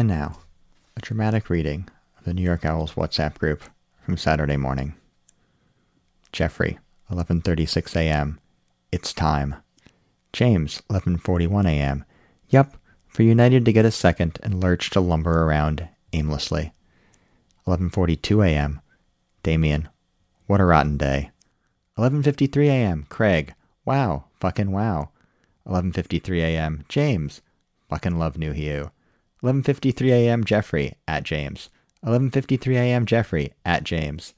And now, a dramatic reading of the New York Owls WhatsApp group from Saturday morning. Jeffrey, 11:36 a.m. It's time. James, 11:41 a.m. Yup, for United to get a second and lurch to lumber around aimlessly. 11:42 a.m. Damien, what a rotten day. 11:53 a.m. Craig, wow, fucking wow. 11:53 a.m. James, fucking love Nuhiu. 11:53 a.m. Jeffrey, at James. 11:53 a.m. Jeffrey, at James.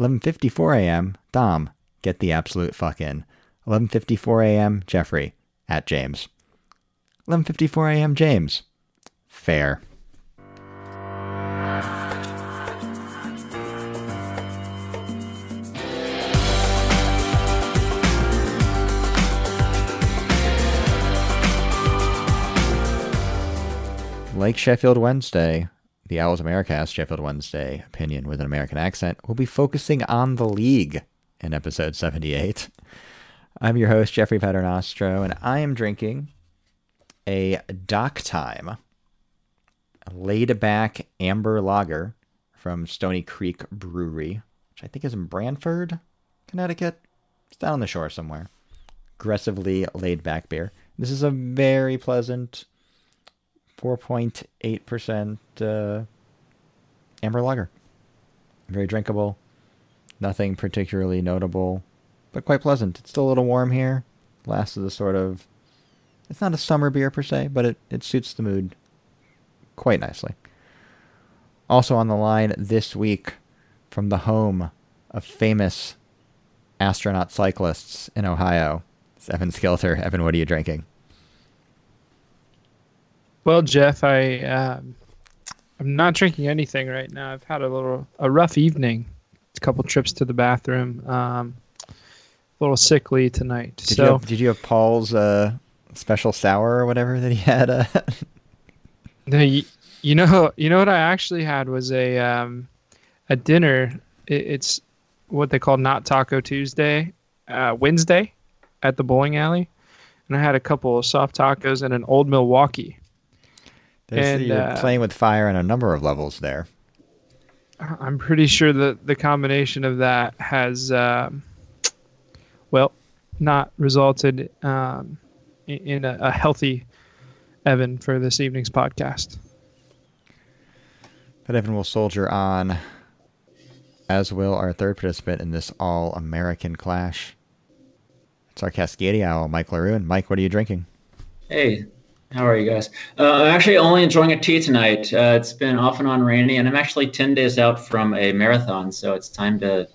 11:54 a.m. Dom, get the absolute fuck in. 11:54 a.m. Jeffrey, at James. 11:54 a.m. James, fair. Like Sheffield Wednesday, the Owls AmeriCast Sheffield Wednesday opinion with an American accent will be focusing on the league in episode 78. I'm your host, Jeffrey Paternostro, and I am drinking a Dock Time laid-back amber lager from Stony Creek Brewery, which I think is in Branford, Connecticut. It's down on the shore somewhere. Aggressively laid-back beer. This is a very pleasant 4.8% amber lager. Very drinkable. Nothing particularly notable, but quite pleasant. It's still a little warm here. Last of the sort of... It's not a summer beer per se, but it suits the mood quite nicely. Also on the line this week from the home of famous astronaut cyclists in Ohio, it's Evan Skilter. Evan, what are you drinking? Well, Jeff, I'm not drinking anything right now. I've had a rough evening. It's a couple trips to the bathroom. A little sickly tonight. Did you have Paul's special sour or whatever that he had? You know what I actually had was a dinner. It's what they call Not Taco Tuesday, Wednesday, at the bowling alley, and I had a couple of soft tacos and an Old Milwaukee. You're playing with fire on a number of levels there. I'm pretty sure that the combination of that has, not resulted in a healthy Evan for this evening's podcast. But Evan will soldier on, as will our third participant in this all-American clash. It's our Cascadia Owl, Mike LaRue. And Mike, what are you drinking? Hey. How are you guys? I'm actually only enjoying a tea tonight. It's been off and on rainy, and I'm actually 10 days out from a marathon, so it's time to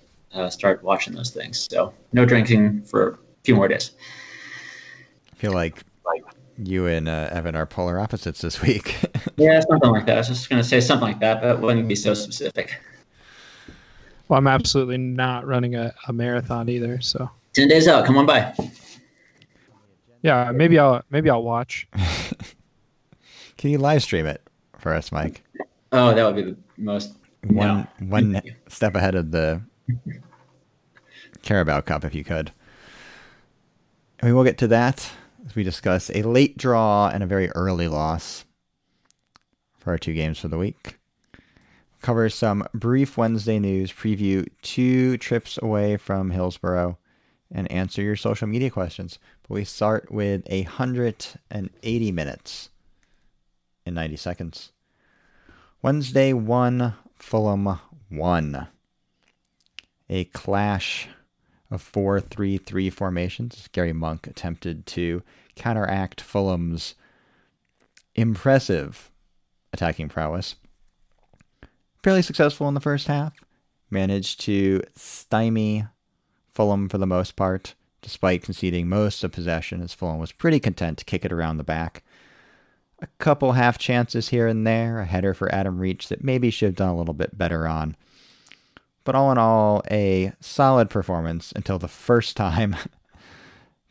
start watching those things. So no drinking for a few more days. I feel like you and Evan are polar opposites this week. Yeah, something like that. I was just going to say something like that, but it wouldn't be so specific. Well, I'm absolutely not running a marathon either. So 10 days out. Come on by. Yeah, maybe I'll watch. Can you live stream it for us, Mike? Oh, that would be the most one step ahead of the Carabao Cup, if you could. And we will get to that as we discuss a late draw and a very early loss for our two games for the week. Cover some brief Wednesday news, preview two trips away from Hillsborough, and answer your social media questions. But we start with 180 minutes in 90 seconds. Wednesday 1, Fulham 1. A clash of 4-3-3 formations. Gary Monk attempted to counteract Fulham's impressive attacking prowess. Fairly successful in the first half. Managed to stymie Fulham for the most part, despite conceding most of possession, as Fulham was pretty content to kick it around the back. A couple half chances here and there, a header for Adam Reach that maybe should have done a little bit better on. But all in all, a solid performance until the first time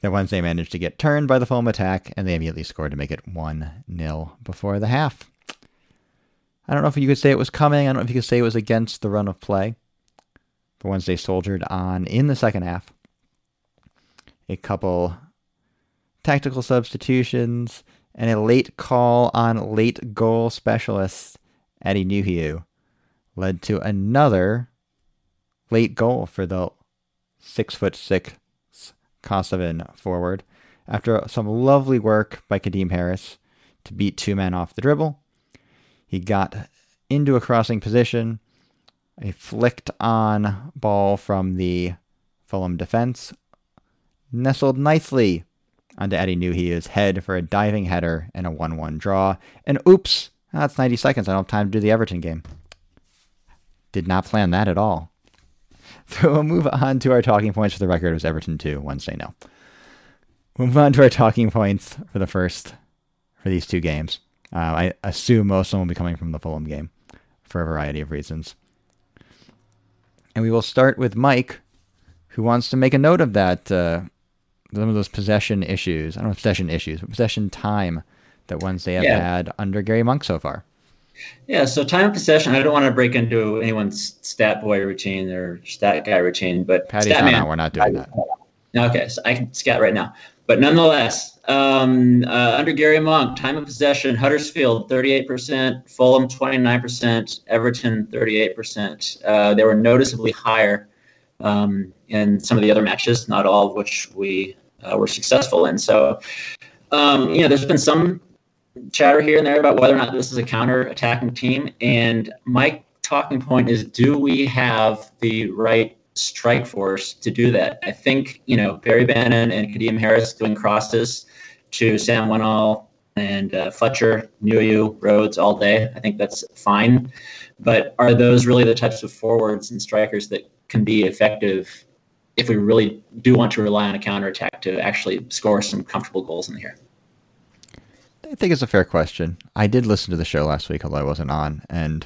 that Wednesday managed to get turned by the Fulham attack, and they immediately scored to make it 1-0 before the half. I don't know if you could say it was coming, I don't know if you could say it was against the run of play. But Wednesday soldiered on in the second half. A couple tactical substitutions, and a late call on late goal specialist Atdhe Nuhiu led to another late goal for the 6'6" Kosovan forward after some lovely work by Kadeem Harris to beat two men off the dribble. He got into a crossing position, a flicked on ball from the Fulham defense, nestled nicely onto Atdhe Nuhiu's head for a diving header and a 1-1 draw. And oops, that's 90 seconds. I don't have time to do the Everton game. Did not plan that at all. So we'll move on to our talking points for the record. It was Everton 2, Wednesday no. We'll move on to our talking points for the first, for these two games. I assume most of them will be coming from the Fulham game for a variety of reasons. And we will start with Mike, who wants to make a note of that, some of those possession issues. I don't know if possession issues, but possession time that Wednesday have had under Gary Monk so far. Yeah, so time of possession, I don't want to break into anyone's stat boy routine or stat guy routine, but Patty's stat man, we're not doing that. Okay, so I can scat right now. But nonetheless, under Gary Monk, time of possession, Huddersfield 38%, Fulham 29%, Everton 38%. They were noticeably higher in some of the other matches, not all of which we were successful in. So, there's been some chatter here and there about whether or not this is a counter-attacking team. And my talking point is, do we have the right strike force to do that? I think, Barry Bannan and Kadeem Harris doing crosses to Sam Winnall and Fletcher, Nuhiu, Rhodes all day. I think that's fine. But are those really the types of forwards and strikers that can be effective if we really do want to rely on a counterattack to actually score some comfortable goals in here? I think it's a fair question. I did listen to the show last week, although I wasn't on, and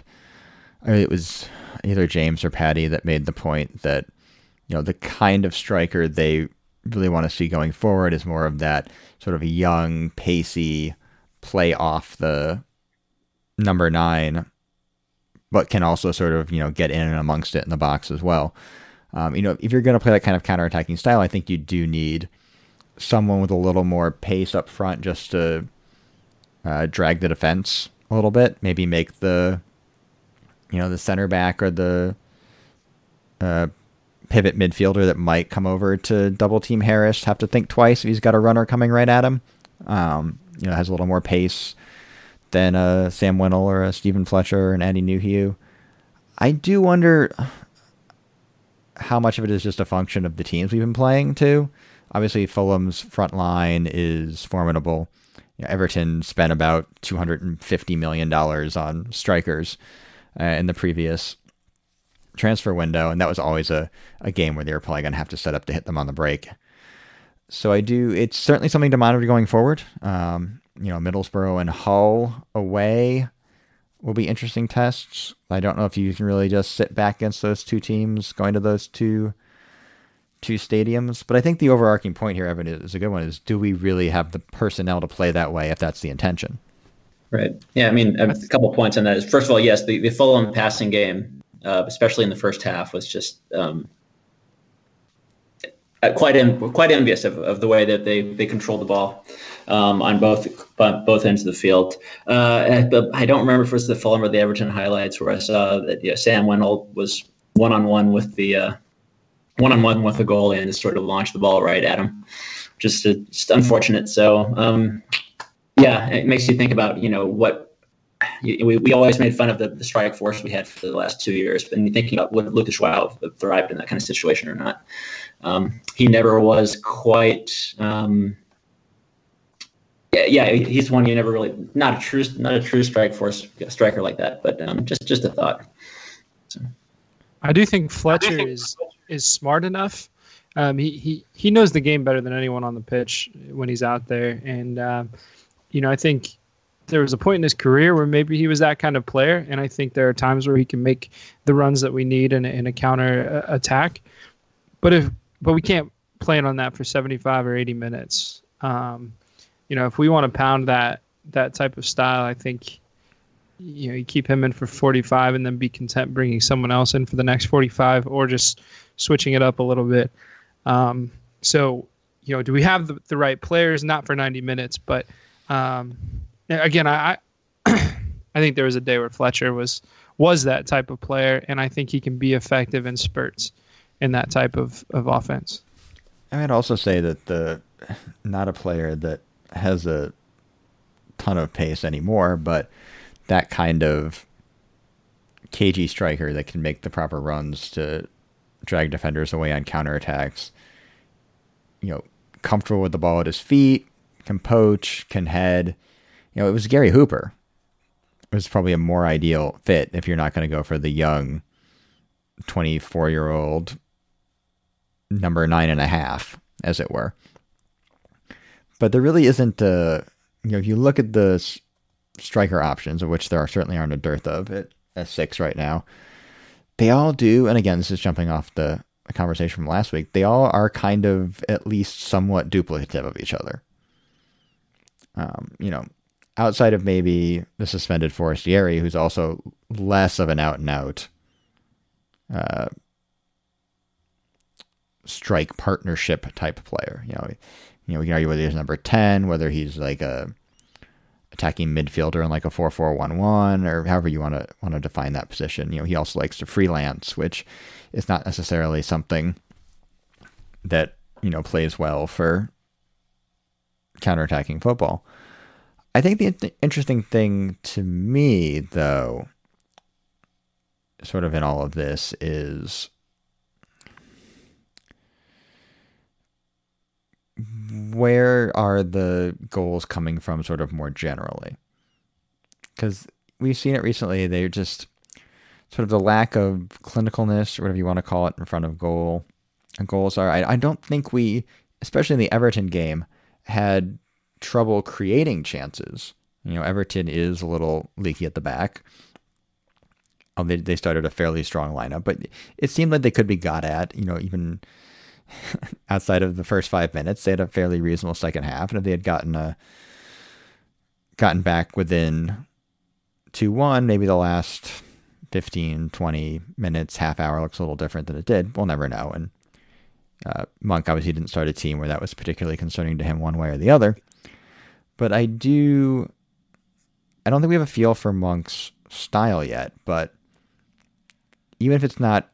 it was either James or Patty that made the point that, the kind of striker they really want to see going forward is more of that sort of young, pacey, play off the number 9, but can also sort of, get in and amongst it in the box as well. If you're going to play that kind of counterattacking style, I think you do need someone with a little more pace up front just to drag the defense a little bit, maybe make the, the center back or the pivot midfielder that might come over to double team Harris have to think twice if he's got a runner coming right at him. Has a little more pace than Sam Winnall or Stephen Fletcher and Atdhe Nuhiu. I do wonder how much of it is just a function of the teams we've been playing too. Obviously, Fulham's front line is formidable. Everton spent about $250 million on strikers in the previous transfer window, and that was always a game where they were probably going to have to set up to hit them on the break. So it's certainly something to monitor going forward. Middlesbrough and Hull away will be interesting tests. I don't know if you can really just sit back against those two teams going to those two stadiums, but I think the overarching point here, Evan, is a good one, is do we really have the personnel to play that way if that's the intention? Right. Yeah, a couple of points on that. First of all, yes, the Fulham passing game, especially in the first half, was just quite envious of the way that they controlled the ball on both ends of the field. I don't remember if it was the Fulham or the Everton highlights where I saw that Sam Winnall was one-on-one with the goalie and just sort of launched the ball right at him. Just unfortunate. So, it makes you think about, what we always made fun of the strike force we had for the last 2 years, but you're thinking about would Lucas Wow have thrived in that kind of situation or not. He never was quite, he's one you never really, not a true strike force striker like that, but just a thought. So. I do think Fletcher is smart enough. He knows the game better than anyone on the pitch when he's out there. And, I think there was a point in his career where maybe he was that kind of player. And I think there are times where he can make the runs that we need in a counter attack. But we can't plan on that for 75 or 80 minutes. If we want to pound that type of style, I think, you keep him in for 45 and then be content bringing someone else in for the next 45 or just switching it up a little bit. Do we have the right players? Not for 90 minutes, but Again, I think there was a day where Fletcher was that type of player, and I think he can be effective in spurts in that type of offense. I would also say that not a player that has a ton of pace anymore, but that kind of cagey striker that can make the proper runs to drag defenders away on counterattacks, comfortable with the ball at his feet, can poach, can head. It was Gary Hooper. It was probably a more ideal fit if you're not going to go for the young 24-year-old number 9.5, as it were. But there really isn't if you look at the striker options, of which there certainly aren't a dearth of at S6 right now, they all do, and again, this is jumping off the conversation from last week, they all are kind of at least somewhat duplicative of each other. Outside of maybe the suspended Forestieri, who's also less of an out-and-out strike partnership type player. We can argue whether he's number 10, whether he's like a attacking midfielder in like a 4-4-1-1, or however you want to define that position. He also likes to freelance, which is not necessarily something that plays well for counterattacking football. I think the interesting thing to me, though, sort of in all of this, is where are the goals coming from sort of more generally? Because we've seen it recently. They're just sort of the lack of clinicalness, or whatever you want to call it, in front of goal. And goals are, I don't think we, especially in the Everton game, had trouble creating chances. Everton is a little leaky at the back. They started a fairly strong lineup, but it seemed like they could be got at, even outside of the first 5 minutes. They had a fairly reasonable second half, and if they had gotten back within 2-1, maybe the last 15, 20 minutes, half hour looks a little different than it did. We'll never know. And Monk obviously didn't start a team where that was particularly concerning to him one way or the other. But I don't think we have a feel for Monk's style yet, but even if it's not,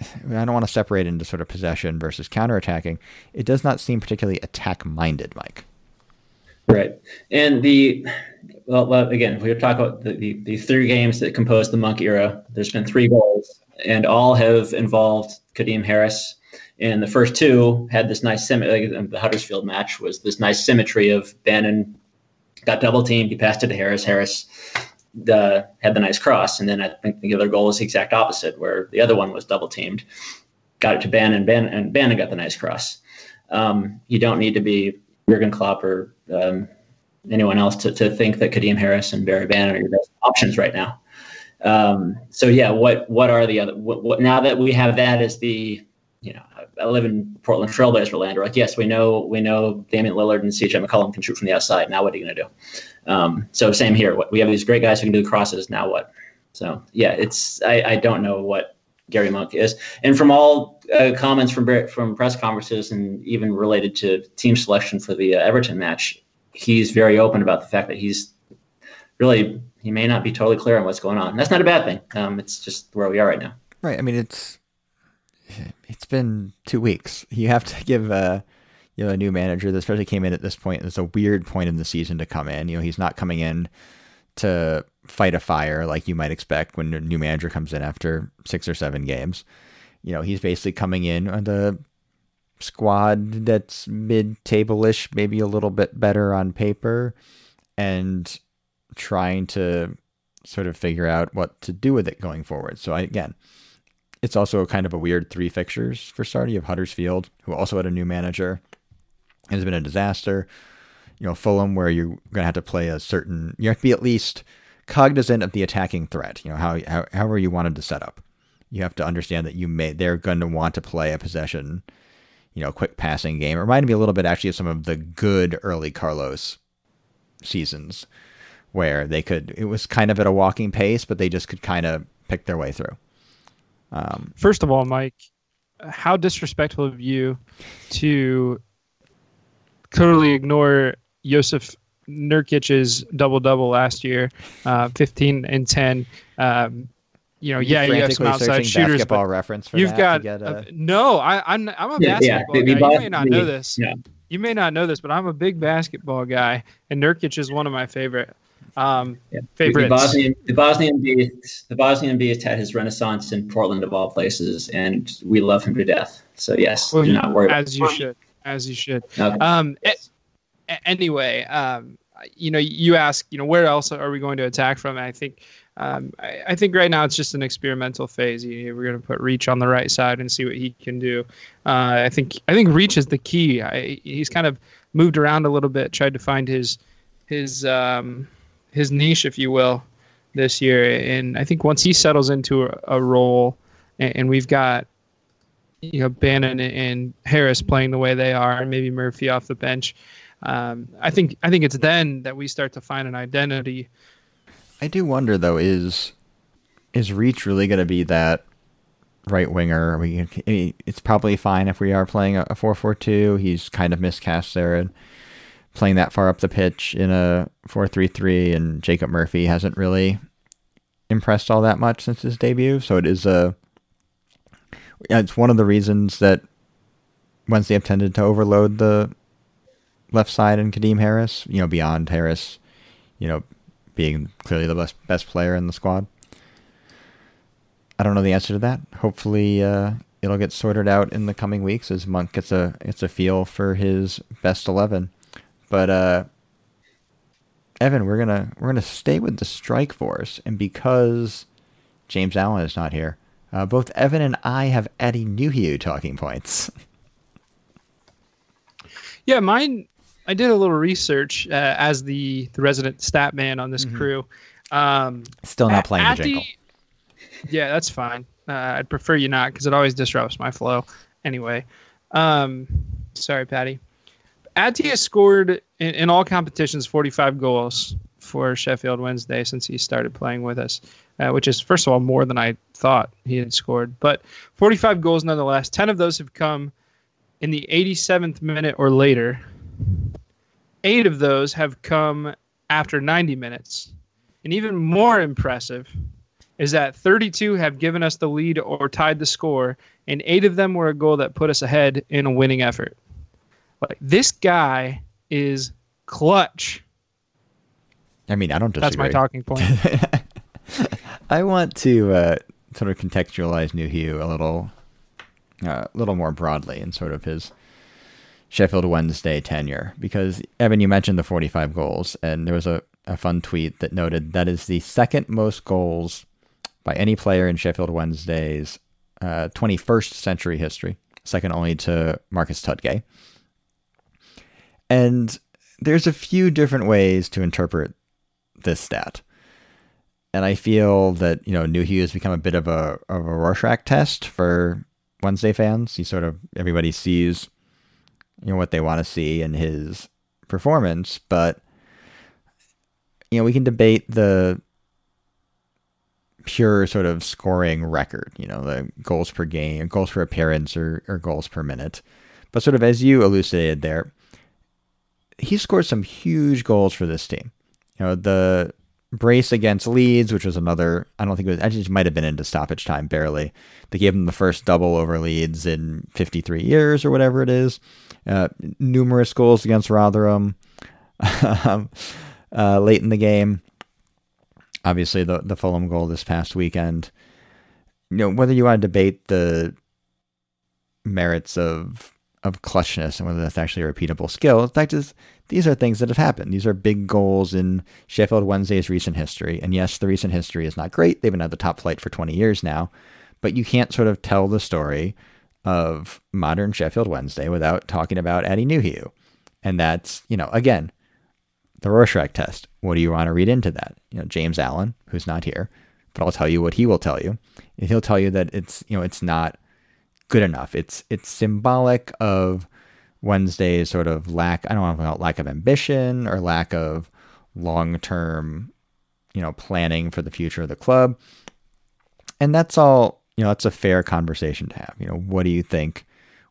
I don't want to separate into sort of possession versus counterattacking, it does not seem particularly attack-minded, Mike. Right. And again, if we talk about the three games that compose the Monk era, there's been 3 goals, and all have involved Kadeem Harris. And the first 2 had this nice symmetry. Like the Huddersfield match was this nice symmetry of Bannan got double teamed, he passed it to Harris. Harris had the nice cross. And then I think the other goal was the exact opposite, where the other one was double teamed, got it to Bannan, and Bannan got the nice cross. You don't need to be Jurgen Klopp or anyone else to think that Kadeem Harris and Barry Bannan are your best options right now. What are the other? What now that we have that as the I live in Portland Trailblazer land. We're like, yes, we know Damian Lillard and CJ McCollum can shoot from the outside. Now what are you going to do? So same here. We have these great guys who can do the crosses. Now what? So yeah, I don't know what Gary Monk is. And from all comments from press conferences and even related to team selection for the Everton match, he's very open about the fact that he's really, he may not be totally clear on what's going on. And that's not a bad thing. It's just where we are right now. Right. I mean, it's been 2 weeks. You have to give a new manager that especially came in at this point. It's a weird point in the season to come in. He's not coming in to fight a fire like you might expect when a new manager comes in after 6 or 7 games. He's basically coming in on the squad that's mid-table-ish, maybe a little bit better on paper, and trying to sort of figure out what to do with it going forward. So it's also kind of a weird 3 fixtures for starting. You have Huddersfield, who also had a new manager. It has been a disaster. Fulham, where you're going to have to play you have to be at least cognizant of the attacking threat. However you wanted to set up. You have to understand that they're going to want to play a possession, quick passing game. It reminded me a little bit actually of some of the good early Carlos seasons where it was kind of at a walking pace, but they just could kind of pick their way through. First of all, Mike, how disrespectful of you to clearly ignore Jusuf Nurkić's double-double last year, 15 and 10. You have some outside shooters, but reference for you've got. I'm a basketball guy. You may not know this. Yeah. You may not know this, but I'm a big basketball guy, and Nurkić is one of my favorite favorites. The Bosnian beast had his renaissance in Portland of all places, and we love him to death. So yes, well, do not worry. As you should. Okay. You ask, where else are we going to attack from? And I think. I think right now it's just an experimental phase. We're going to put Reach on the right side and see what he can do. I think Reach is the key. He's kind of moved around a little bit, tried to find his niche, if you will, this year. And I think once he settles into a role, and we've got Bannan and Harris playing the way they are, and maybe Murphy off the bench, I think it's then that we start to find an identity. I do wonder, though, is Reach really going to be that right winger? It's probably fine if we are playing a 4-4-2. He's kind of miscast there and playing that far up the pitch in a 4-3-3, and Jacob Murphy hasn't really impressed all that much since his debut. So it's one of the reasons that Wednesday have tended to overload the left side and Kadeem Harris, beyond Harris, being clearly the best player in the squad. I don't know the answer to that. Hopefully it'll get sorted out in the coming weeks as Monk gets a feel for his best 11. But Evan, we're gonna stay with the strike force, and because James Allen is not here, both Evan and I have Atdhe Nuhiu talking points. Yeah, mine. I did a little research as the resident stat man on this crew. Still not playing the jingle. Yeah, that's fine. I'd prefer you not, because it always disrupts my flow. Anyway, sorry, Patty. Atdhe has scored in all competitions 45 goals for Sheffield Wednesday since he started playing with us, which is, first of all, more than I thought he had scored. But 45 goals nonetheless. 10 of those have come in the 87th minute or later. 8 of those have come after 90 minutes. And even more impressive is that 32 have given us the lead or tied the score, and 8 of them were a goal that put us ahead in a winning effort. Like, this guy is clutch. I mean, I don't disagree. That's my talking point. I want to sort of contextualize Nuhiu a little more broadly in sort of his Sheffield Wednesday tenure, because Evan, you mentioned the 45 goals, and there was a fun tweet that noted that is the second most goals by any player in Sheffield Wednesday's 21st century history, second only to Marcus Tudgay. And there's a few different ways to interpret this stat, and I feel that Nuhiu has become a bit of a Rorschach test for Wednesday fans. He sort of, everybody sees what they want to see in his performance, but we can debate the pure sort of scoring record, the goals per game, goals per appearance, or goals per minute. But sort of as you elucidated there, he scored some huge goals for this team. The brace against Leeds, which was another, I don't think it was, actually it might have been into stoppage time barely. They gave him the first double over Leeds in 53 years or whatever it is. Numerous goals against Rotherham late in the game. Obviously, the Fulham goal this past weekend. Whether you want to debate the merits of clutchness and whether that's actually a repeatable skill, the fact is, these are things that have happened. These are big goals in Sheffield Wednesday's recent history. And yes, the recent history is not great. They've been at the top flight for 20 years now. But you can't sort of tell the story of modern Sheffield Wednesday without talking about Atdhe Nuhiu. And that's, again, the Rorschach test. What do you want to read into that? James Allen, who's not here, but I'll tell you what he will tell you. And he'll tell you that it's, it's not good enough. It's symbolic of Wednesday's sort of lack, I don't want to call it lack of ambition or lack of long-term, planning for the future of the club. And that's all, that's a fair conversation to have. What do you think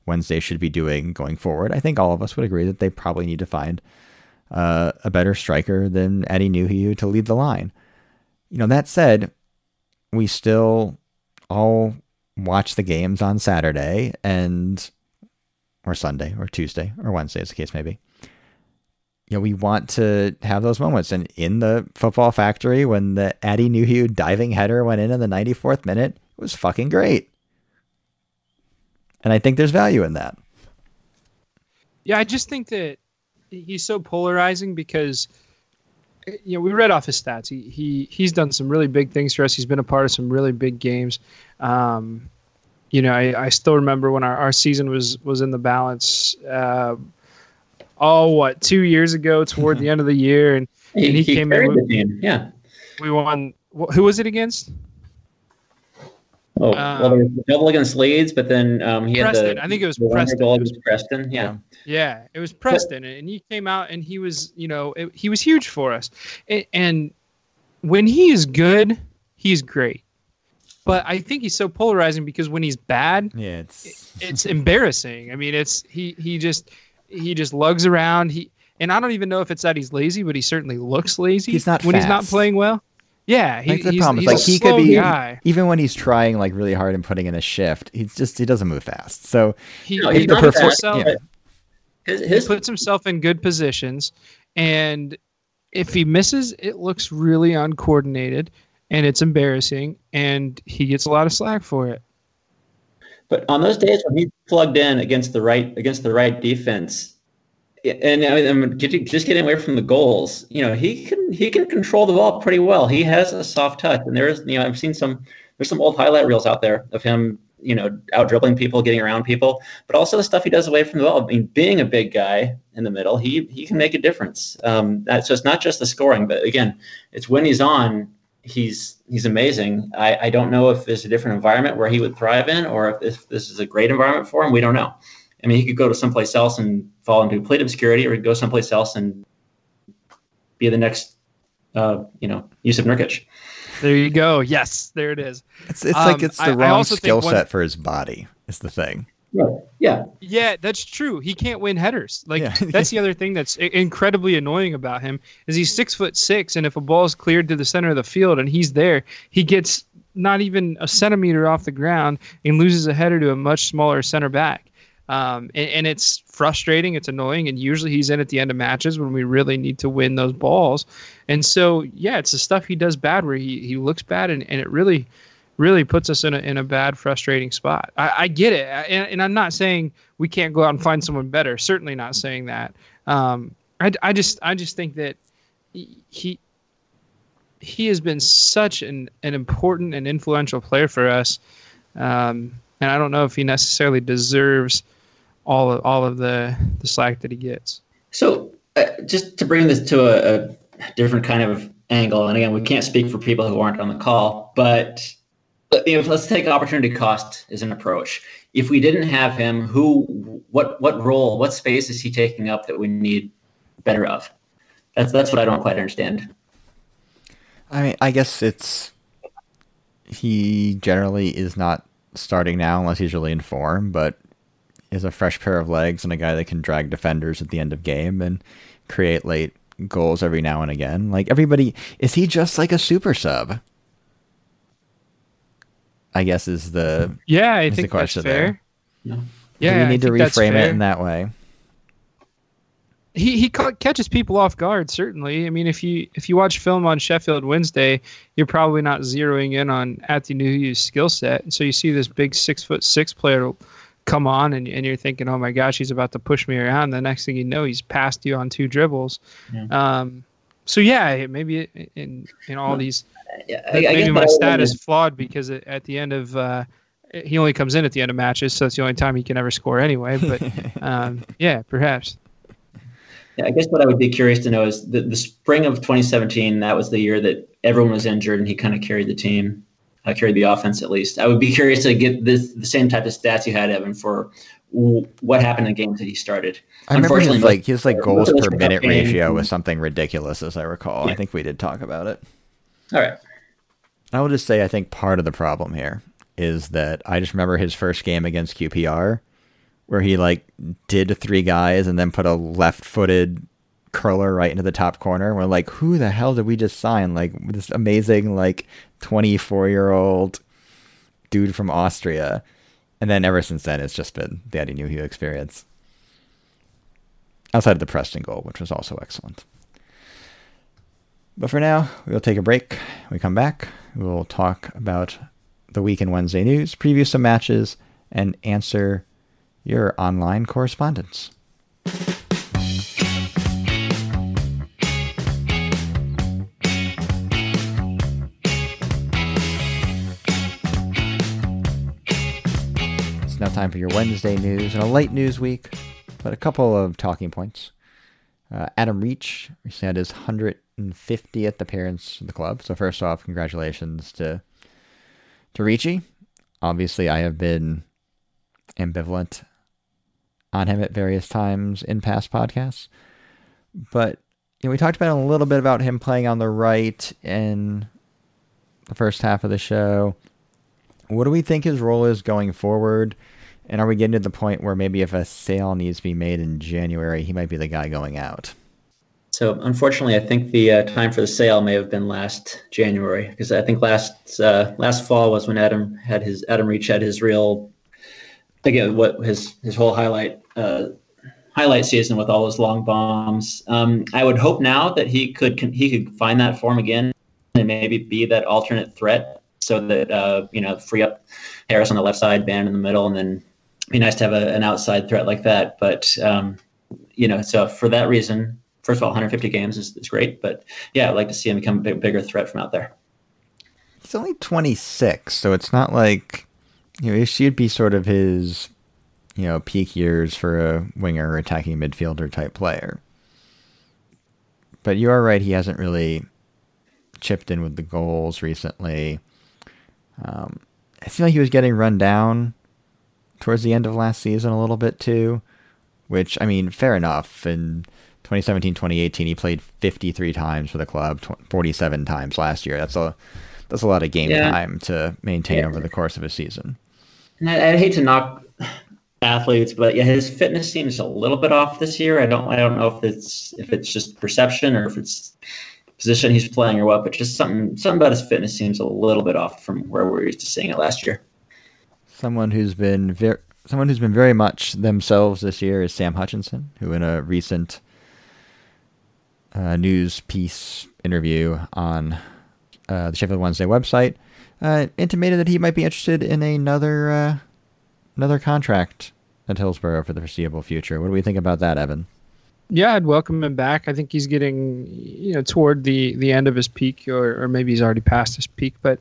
Wednesday should be doing going forward? I think all of us would agree that they probably need to find a better striker than Atdhe Nuhiu to lead the line. You know, that said, we still all watch the games on Saturday and or Sunday or Tuesday or Wednesday, as the case may be. You know, we want to have those moments. And in the football factory, when the Atdhe Nuhiu diving header went in the 94th minute, it was fucking great. And I think there's value in that. Yeah, I just think that he's so polarizing because, you know, we read off his stats. He's done some really big things for us. He's been a part of some really big games. You know, I still remember when our season was in the balance, 2 years ago toward the end of the year. And he came in. Yeah. We won. Who was it against? Oh, well, there was a double against Leeds, but then he Preston. Had the. I think it was Preston. Goal against Preston. Yeah, it was Preston, and he came out and he was, you know, he was huge for us. And when he is good, he's great. But I think he's so polarizing because when he's bad, it's embarrassing. I mean, it's he just lugs around. And I don't even know if it's that he's lazy, but he certainly looks lazy. He's not when fast. He's not playing well. Yeah, he's a slow guy. Even when he's trying like really hard and putting in a shift, he doesn't move fast. So he puts himself in good positions, and if he misses, it looks really uncoordinated, and it's embarrassing, and he gets a lot of slack for it. But on those days when he's plugged in against the right defense. And I mean, just getting away from the goals, you know, he can control the ball pretty well. He has a soft touch, and I've seen there's some old highlight reels out there of him, you know, out dribbling people, getting around people, but also the stuff he does away from the ball. I mean, being a big guy in the middle, he can make a difference. So it's not just the scoring, but again, it's when he's on, he's amazing. I don't know if there's a different environment where he would thrive in, or if this is a great environment for him. We don't know. I mean, he could go to someplace else and fall into complete obscurity, or he'd go someplace else and be the next, Jusuf Nurkić. There you go. Yes, there it is. It's like it's the wrong skill set for his body is the thing. Yeah, that's true. He can't win headers. Like that's the other thing that's incredibly annoying about him is he's 6'6", and if a ball is cleared to the center of the field and he's there, he gets not even a centimeter off the ground and loses a header to a much smaller center back. And it's frustrating, it's annoying, and usually he's in at the end of matches when we really need to win those balls. And so, yeah, it's the stuff he does bad where he looks bad, and it really, really puts us in a bad, frustrating spot. I get it, and I'm not saying we can't go out and find someone better. Certainly not saying that. I just think that he has been such an important and influential player for us, and I don't know if he necessarily deserves all of the slack that he gets. So just to bring this to a different kind of angle, and again, we can't speak for people who aren't on the call, but you know, let's take opportunity cost as an approach. If we didn't have him, what role, what space is he taking up that we need better of? That's what I don't quite understand. I mean, I guess he generally is not starting now unless he's really in form, but is a fresh pair of legs and a guy that can drag defenders at the end of game and create late goals every now and again. Like everybody, is he just like a super sub? I guess is the I think the question that's fair. There. Yeah, we need to reframe it in that way. He catches people off guard, certainly. I mean, if you watch film on Sheffield Wednesday, you're probably not zeroing in on Atdhe Nuhiu's skill set. And so you see this big 6'6" player come on, and you're thinking, oh my gosh, he's about to push me around. The next thing you know, he's passed you on two dribbles. Yeah. Maybe in all these, maybe my stat is flawed because at the end of he only comes in at the end of matches, so it's the only time he can ever score anyway. But yeah, perhaps. Yeah, I guess what I would be curious to know is the spring of 2017, that was the year that everyone was injured and he kind of carried the team, carried the offense at least. I would be curious to get the same type of stats you had, Evan, for what happened in games that he started. I remember his goals per minute ratio was something ridiculous, as I recall. Yeah. I think we did talk about it. All right. I will just say I think part of the problem here is that I just remember his first game against QPR, where he did three guys and then put a left-footed curler right into the top corner. We're like, who the hell did we just sign? Like this amazing, like 24-year-old dude from Austria. And then ever since then, it's just been the Atdhe Nuhiu experience. Outside of the Preston goal, which was also excellent. But for now, we'll take a break. When we come back, we'll talk about the week in Wednesday news, preview some matches, and answer your online correspondence. It's now time for your Wednesday news, and a light news week, but a couple of talking points. Adam Reach recently had his 150th appearance in the club. So first off, congratulations to Richie. Obviously, I have been ambivalent on him at various times in past podcasts. But you know, we talked about a little bit about him playing on the right in the first half of the show. What do we think his role is going forward? And are we getting to the point where maybe if a sale needs to be made in January, he might be the guy going out? So unfortunately, I think the time for the sale may have been last January, because I think last fall was when Adam Reach had his real, again, what his whole highlight season with all those long bombs. I would hope now that he could find that form again and maybe be that alternate threat, so that free up Harris on the left side, Bannan in the middle, and then it'd be nice to have an outside threat like that. But so for that reason. First of all, 150 games is great, but yeah, I'd like to see him become a bigger threat from out there. He's only 26, so it's not like, it should be sort of his, peak years for a winger or attacking midfielder type player. But you are right, he hasn't really chipped in with the goals recently. I feel like he was getting run down towards the end of last season a little bit too, which, I mean, fair enough, and 2017-2018, he played 53 times for the club, 47 times last year. That's a lot of game time to maintain over the course of a season. And I hate to knock athletes, but yeah, his fitness seems a little bit off this year. I don't know if it's just perception or if it's position he's playing or what, but just something about his fitness seems a little bit off from where we were used to seeing it last year. Someone who's been very much themselves this year is Sam Hutchinson, who in a recent news piece interview on the Sheffield Wednesday website intimated that he might be interested in another contract at Hillsborough for the foreseeable future. What do we think about that, Evan? Yeah, I'd welcome him back. I think he's getting toward the end of his peak, or maybe he's already past his peak, but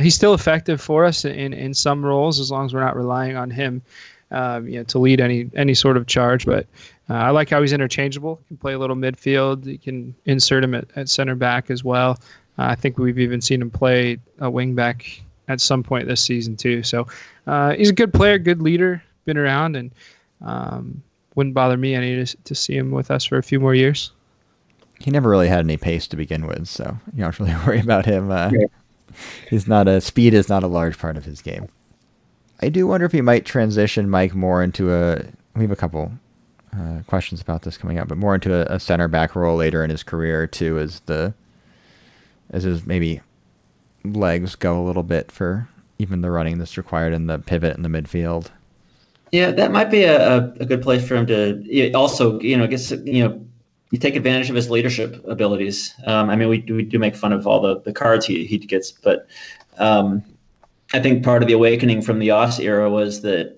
he's still effective for us in some roles as long as we're not relying on him to lead any sort of charge. But I like how he's interchangeable. He can play a little midfield. You can insert him at center back as well. I think we've even seen him play a wing back at some point this season too. So he's a good player, good leader, been around, and wouldn't bother me any to see him with us for a few more years. He never really had any pace to begin with, so you don't really worry about him. Speed is not a large part of his game. I do wonder if he might transition Mike more into we have a couple questions about this coming up, but more into a center back role later in his career too, as his maybe legs go a little bit for even the running that's required in the pivot in the midfield. Yeah, that might be a good place for him to also you take advantage of his leadership abilities. We do make fun of all the cards he gets, but I think part of the awakening from the Oss era was that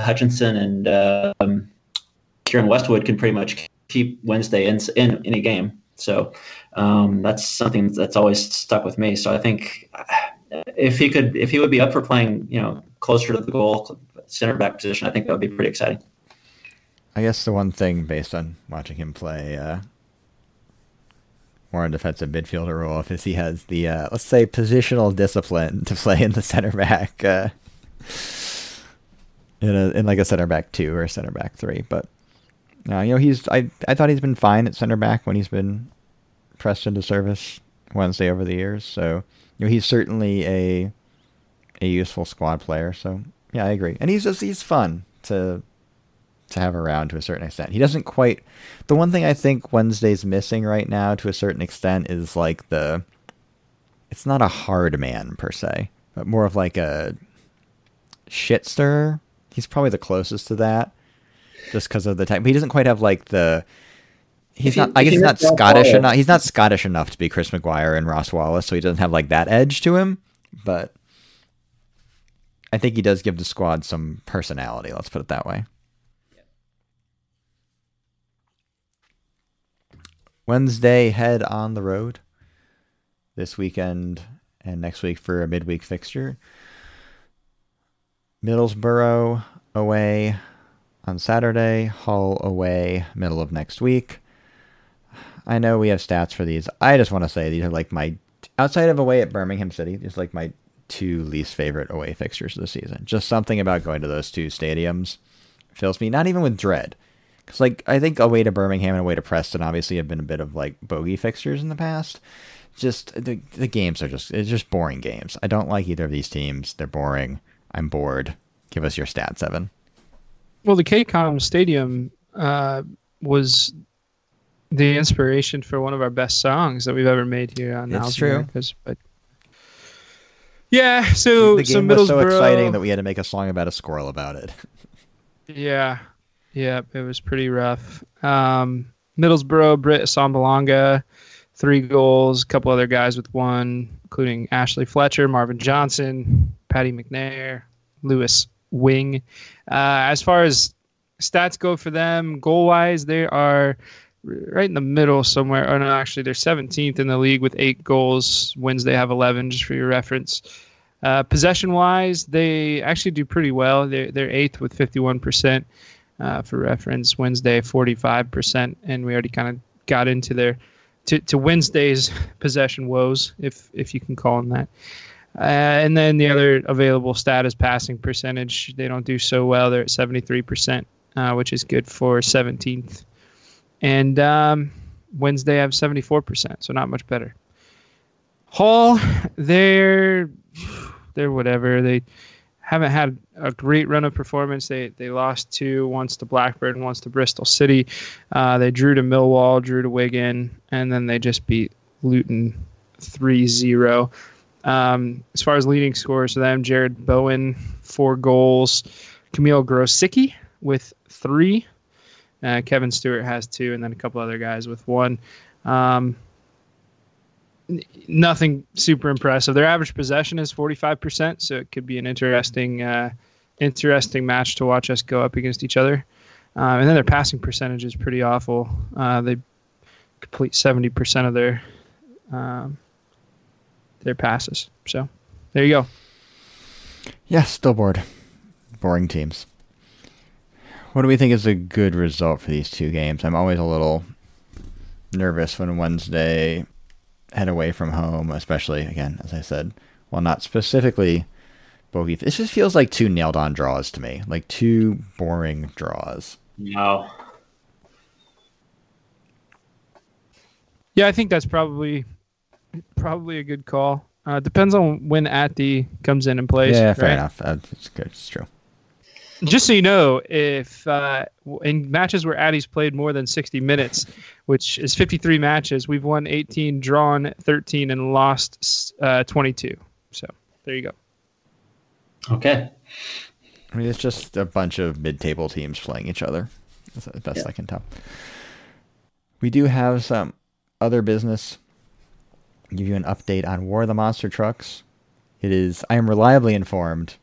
Hutchinson and Kieran Westwood can pretty much keep Wednesday in any game. So that's something that's always stuck with me. So I think if he would be up for playing, closer to the goal, center back position, I think that would be pretty exciting. I guess the one thing based on watching him play more in defensive midfielder role is he has the, let's say, positional discipline to play in the center back, in a center back 2 or a center back 3, but. I thought he's been fine at center back when he's been pressed into service Wednesday over the years. So he's certainly a useful squad player. So yeah, I agree. And he's fun to to have around to a certain extent. He doesn't quite... The one thing I think Wednesday's missing right now to a certain extent is like the... It's not a hard man per se, but more of like a shit stirrer. He's probably the closest to that just because of the type. But he doesn't quite have like the... He's not Scottish enough to be Chris Maguire and Ross Wallace, so he doesn't have like that edge to him. But I think he does give the squad some personality. Let's put it that way. Yeah. Wednesday head on the road this weekend and next week for a midweek fixture. Middlesbrough away on Saturday, Hull away middle of next week. I know we have stats for these. I just want to say these are like my, outside of away at Birmingham City, these are like my two least favorite away fixtures this season. Just something about going to those two stadiums fills me, not even with dread. Because like I think away to Birmingham and away to Preston obviously have been a bit of like bogey fixtures in the past. Just the games are just, it's just boring games. I don't like either of these teams. They're boring. I'm bored. Give us your stats, Evan. Well, the KCOM Stadium was the inspiration for one of our best songs that we've ever made here on Owls Americas. But yeah, so the game was so exciting that we had to make a song about a squirrel about it. Yeah, it was pretty rough. Middlesbrough, Britt Asambalanga, 3 goals, a couple other guys with 1, including Ashley Fletcher, Marvin Johnson, Patty McNair, Lewis Wing. As far as stats go for them, goal-wise, they are right in the middle somewhere. Oh, no, actually, they're 17th in the league with 8 goals. Wednesday have 11, just for your reference. Possession-wise, they actually do pretty well. They're 8th with 51%. For reference, Wednesday, 45%. And we already kind of got into their... To Wednesday's possession woes, if you can call them that. And then the other available stat is passing percentage. They don't do so well. They're at 73%, which is good for 17th. And Wednesday have 74%, so not much better. Hull, they're whatever. They haven't had a great run of performance. They lost 2, once to Blackburn, once to Bristol City. They drew to Millwall, drew to Wigan, and then they just beat Luton 3-0. As far as leading scorers for them, Jared Bowen, 4 goals. Kamil Grosicki with 3. Kevin Stewart has 2, and then a couple other guys with 1. Nothing super impressive. Their average possession is 45%, so it could be an interesting match to watch us go up against each other. And then their passing percentage is pretty awful. They complete 70% of their passes. So there you go. Yeah, still bored. Boring teams. What do we think is a good result for these two games? I'm always a little nervous when Wednesday head away from home, especially, again, as I said, while not specifically bogey. This just feels like 2 nailed-on draws to me, like 2 boring draws. No. Yeah, I think that's probably a good call. Depends on when Atdhe comes in and plays. Yeah, fair enough. That's good. It's true. Just so you know, if in matches where Atdhe's played more than 60 minutes, which is 53 matches, we've won 18, drawn 13, and lost 22. So there you go. Okay. I mean, it's just a bunch of mid-table teams playing each other. That's the best I can tell. We do have some other business. I'll give you an update on War of the Monster Trucks. I am reliably informed,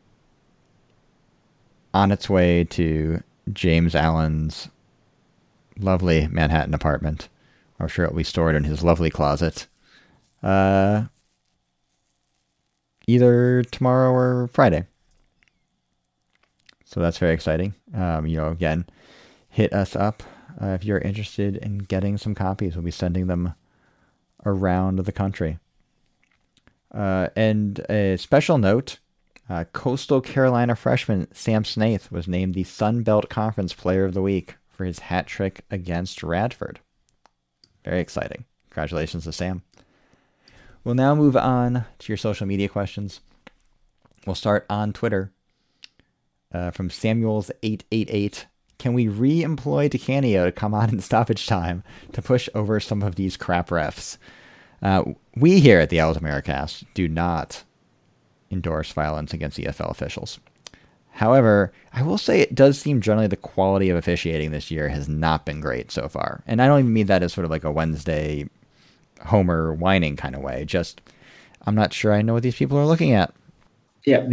on its way to James Allen's lovely Manhattan apartment. I'm sure it'll be stored in his lovely closet. Either tomorrow or Friday. So that's very exciting. Again, hit us up if you're interested in getting some copies. We'll be sending them around the country. And a special note, Coastal Carolina freshman Sam Snaith was named the Sun Belt Conference Player of the Week for his hat trick against Radford. Very exciting. Congratulations to Sam. We'll now move on to your social media questions. We'll start on Twitter from Samuels888, Can we re-employ DeCanio to come on in stoppage time to push over some of these crap refs? We here at the Owls AmeriCast do not endorse violence against EFL officials. However, I will say it does seem generally the quality of officiating this year has not been great so far. And I don't even mean that as sort of like a Wednesday Homer whining kind of way. Just, I'm not sure I know what these people are looking at. Yeah,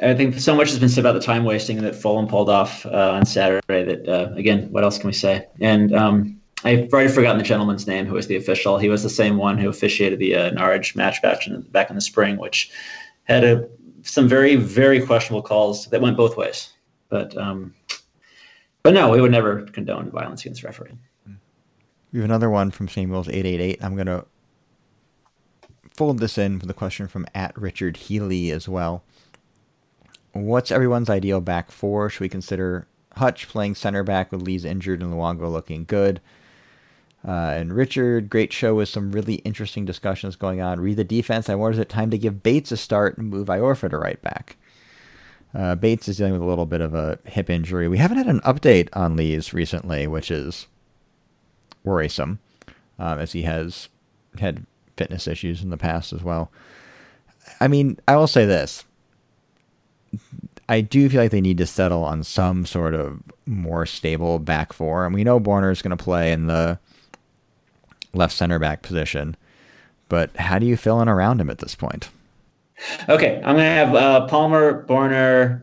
I think so much has been said about the time wasting that Fulham pulled off on Saturday that, again, what else can we say? And I've already forgotten the gentleman's name who was the official. He was the same one who officiated the Norwich match back in the spring, which had some very, very questionable calls that went both ways. But no, we would never condone violence against refereeing. We have another one from Samuels 888. I'm going to fold this in with a question from @RichardHealy as well. What's everyone's ideal back four? Should we consider Hutch playing center back with Lees injured and Luongo looking good? And Richard, great show with some really interesting discussions going on. Read the defense. I wonder, is it time to give Bates a start and move Iorfa to right back? Bates is dealing with a little bit of a hip injury. We haven't had an update on Lees recently, which is worrisome, as he has had fitness issues in the past as well. I mean, I will say this. I do feel like they need to settle on some sort of more stable back four. And we know Borner is going to play in the left center back position, but how do you fill in around him at this point? Okay. I'm going to have Palmer, Borner,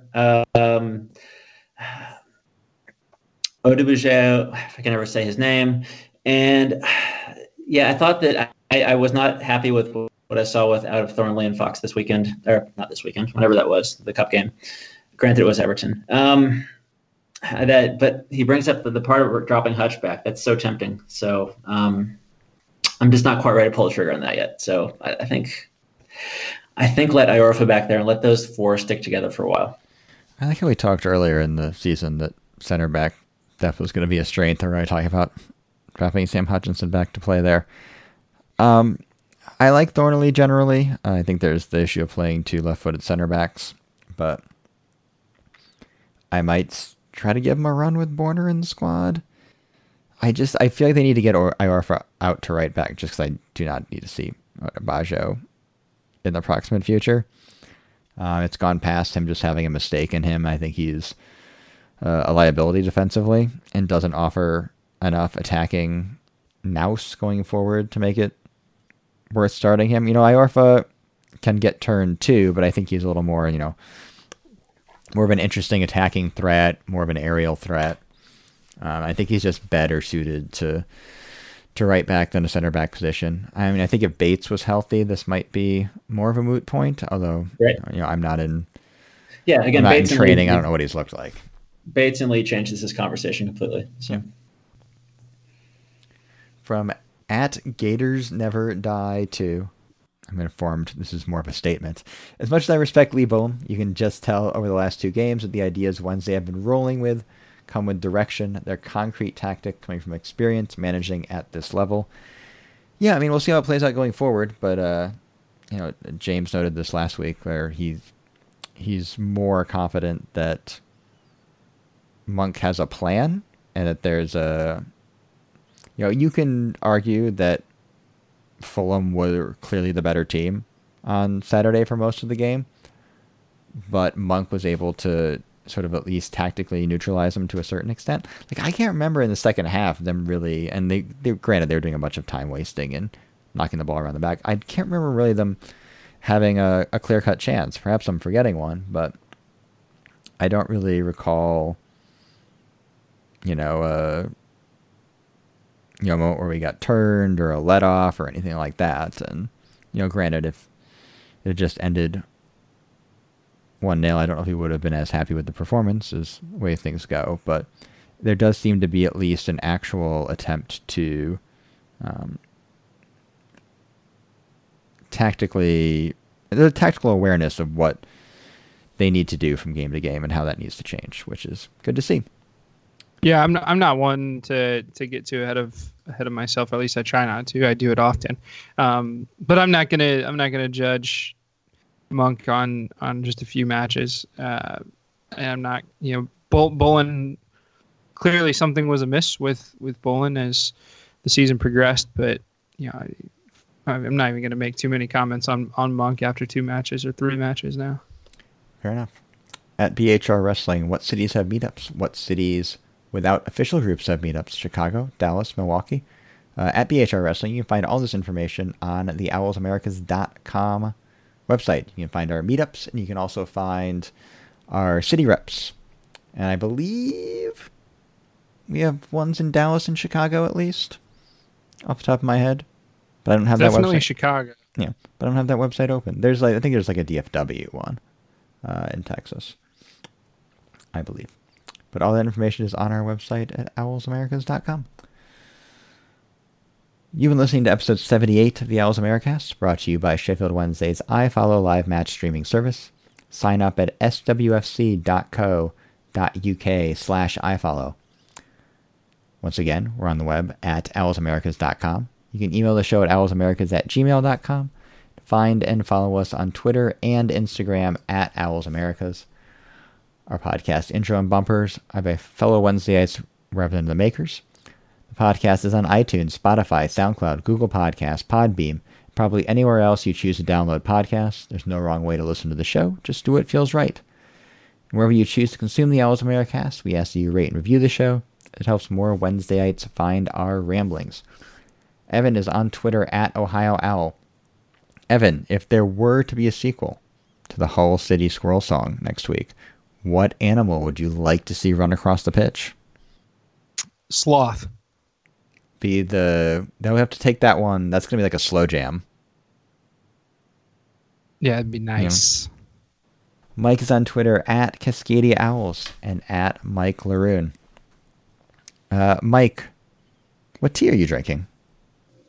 Odubujo, if I can ever say his name. And yeah, I thought that I was not happy with what I saw with out of Thornley and Fox this weekend, or not this weekend, whenever that was, the cup game. Granted, it was Everton. But he brings up the part of dropping Hutch back. That's so tempting. So I'm just not quite ready to pull the trigger on that yet. So I think let Iorfa back there and let those four stick together for a while. I like how we talked earlier in the season that center back depth was going to be a strength. We're talking about dropping Sam Hutchinson back to play there. I like Thornley generally. I think there's the issue of playing two left-footed center backs, but I might try to give him a run with Borner in the squad. I feel like they need to get Iorfa out to right back just because I do not need to see Baggio in the proximate future. It's gone past him just having a mistake in him. I think he's a liability defensively and doesn't offer enough attacking nous going forward to make it worth starting him. You know, Iorfa can get turned too, but I think he's a little more, more of an interesting attacking threat, more of an aerial threat. I think he's just better suited to right back than a center back position. I mean, I think if Bates was healthy, this might be more of a moot point, although, right. I'm not in, yeah, again, not Bates in training. I don't know what he's looked like. Bates and Lee changes this conversation completely. So. Yeah. From @GatorsNeverDie2, I'm informed this is more of a statement. As much as I respect Lee Boehm, you can just tell over the last two games that the ideas Wednesday have been rolling with come with direction. Their concrete tactic coming from experience managing at this level. Yeah, I mean, we'll see how it plays out going forward. But James noted this last week where he's more confident that Monk has a plan and that there's a. You can argue that Fulham were clearly the better team on Saturday for most of the game, but Monk was able to sort of at least tactically neutralize them to a certain extent. Like, I can't remember in the second half them really, and they granted they were doing a bunch of time wasting and knocking the ball around the back. I can't remember really them having a clear-cut chance. Perhaps I'm forgetting one, but I don't really recall, moment where we got turned or a let off or anything like that. And, granted, if it just ended 1-0, I don't know if he would have been as happy with the performance as the way things go. But there does seem to be at least an actual attempt to tactically, there's a tactical awareness of what they need to do from game to game and how that needs to change, which is good to see. Yeah, I'm not one to get too ahead of myself. At least I try not to. I do it often, but I'm not gonna judge Monk on just a few matches. And I'm not Bowen, clearly something was amiss with Bowen as the season progressed, but you know, I'm not even going to make too many comments on Monk after two matches or three matches now. Fair enough. At BHR Wrestling, what cities have meetups? What cities without official groups have meetups? Chicago, Dallas, Milwaukee. At BHR Wrestling, you can find all this information on the owlsamericas.com website. You can find our meetups, and you can also find our city reps. And I believe we have ones in Dallas and Chicago, at least, off the top of my head. But I don't have that website. Definitely Chicago. Yeah, but I don't have that website open. There's like, I think there's like a DFW one in Texas, I believe. But all that information is on our website at owlsamericas.com. You've been listening to episode 78 of the Owls AmeriCast, brought to you by Sheffield Wednesday's iFollow live match streaming service. Sign up at swfc.co.uk/iFollow. Once again, we're on the web at owlsamericas.com. You can email the show at owlsamericas@gmail.com. Find and follow us on Twitter and Instagram at owlsamericas. Our podcast intro and bumpers are by fellow Wednesdayites representing the makers. The podcast is on iTunes, Spotify, SoundCloud, Google Podcasts, Podbeam, probably anywhere else you choose to download podcasts. There's no wrong way to listen to the show. Just do what feels right. And wherever you choose to consume the Owls AmeriCast, we ask that you rate and review the show. It helps more Wednesdayites find our ramblings. Evan is on Twitter at OhioOwl. Evan, if there were to be a sequel to the Hull City Squirrel song next week, what animal would you like to see run across the pitch? Sloth. That would have to take that one. That's gonna be like a slow jam. Yeah, it'd be nice. Yeah. Mike is on Twitter at Cascadia Owls and at Mike LaRue. Mike, what tea are you drinking?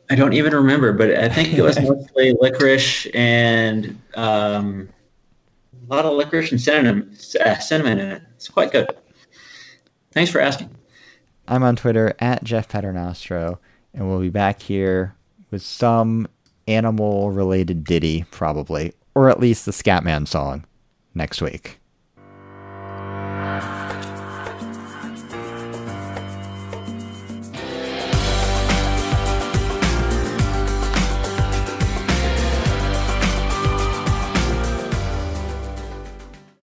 I don't even remember, but I think it was mostly licorice and a lot of licorice and cinnamon in it. It's quite good. Thanks for asking. I'm on Twitter at Jeff Paternostro, and we'll be back here with some animal-related ditty, probably, or at least the Scatman song next week.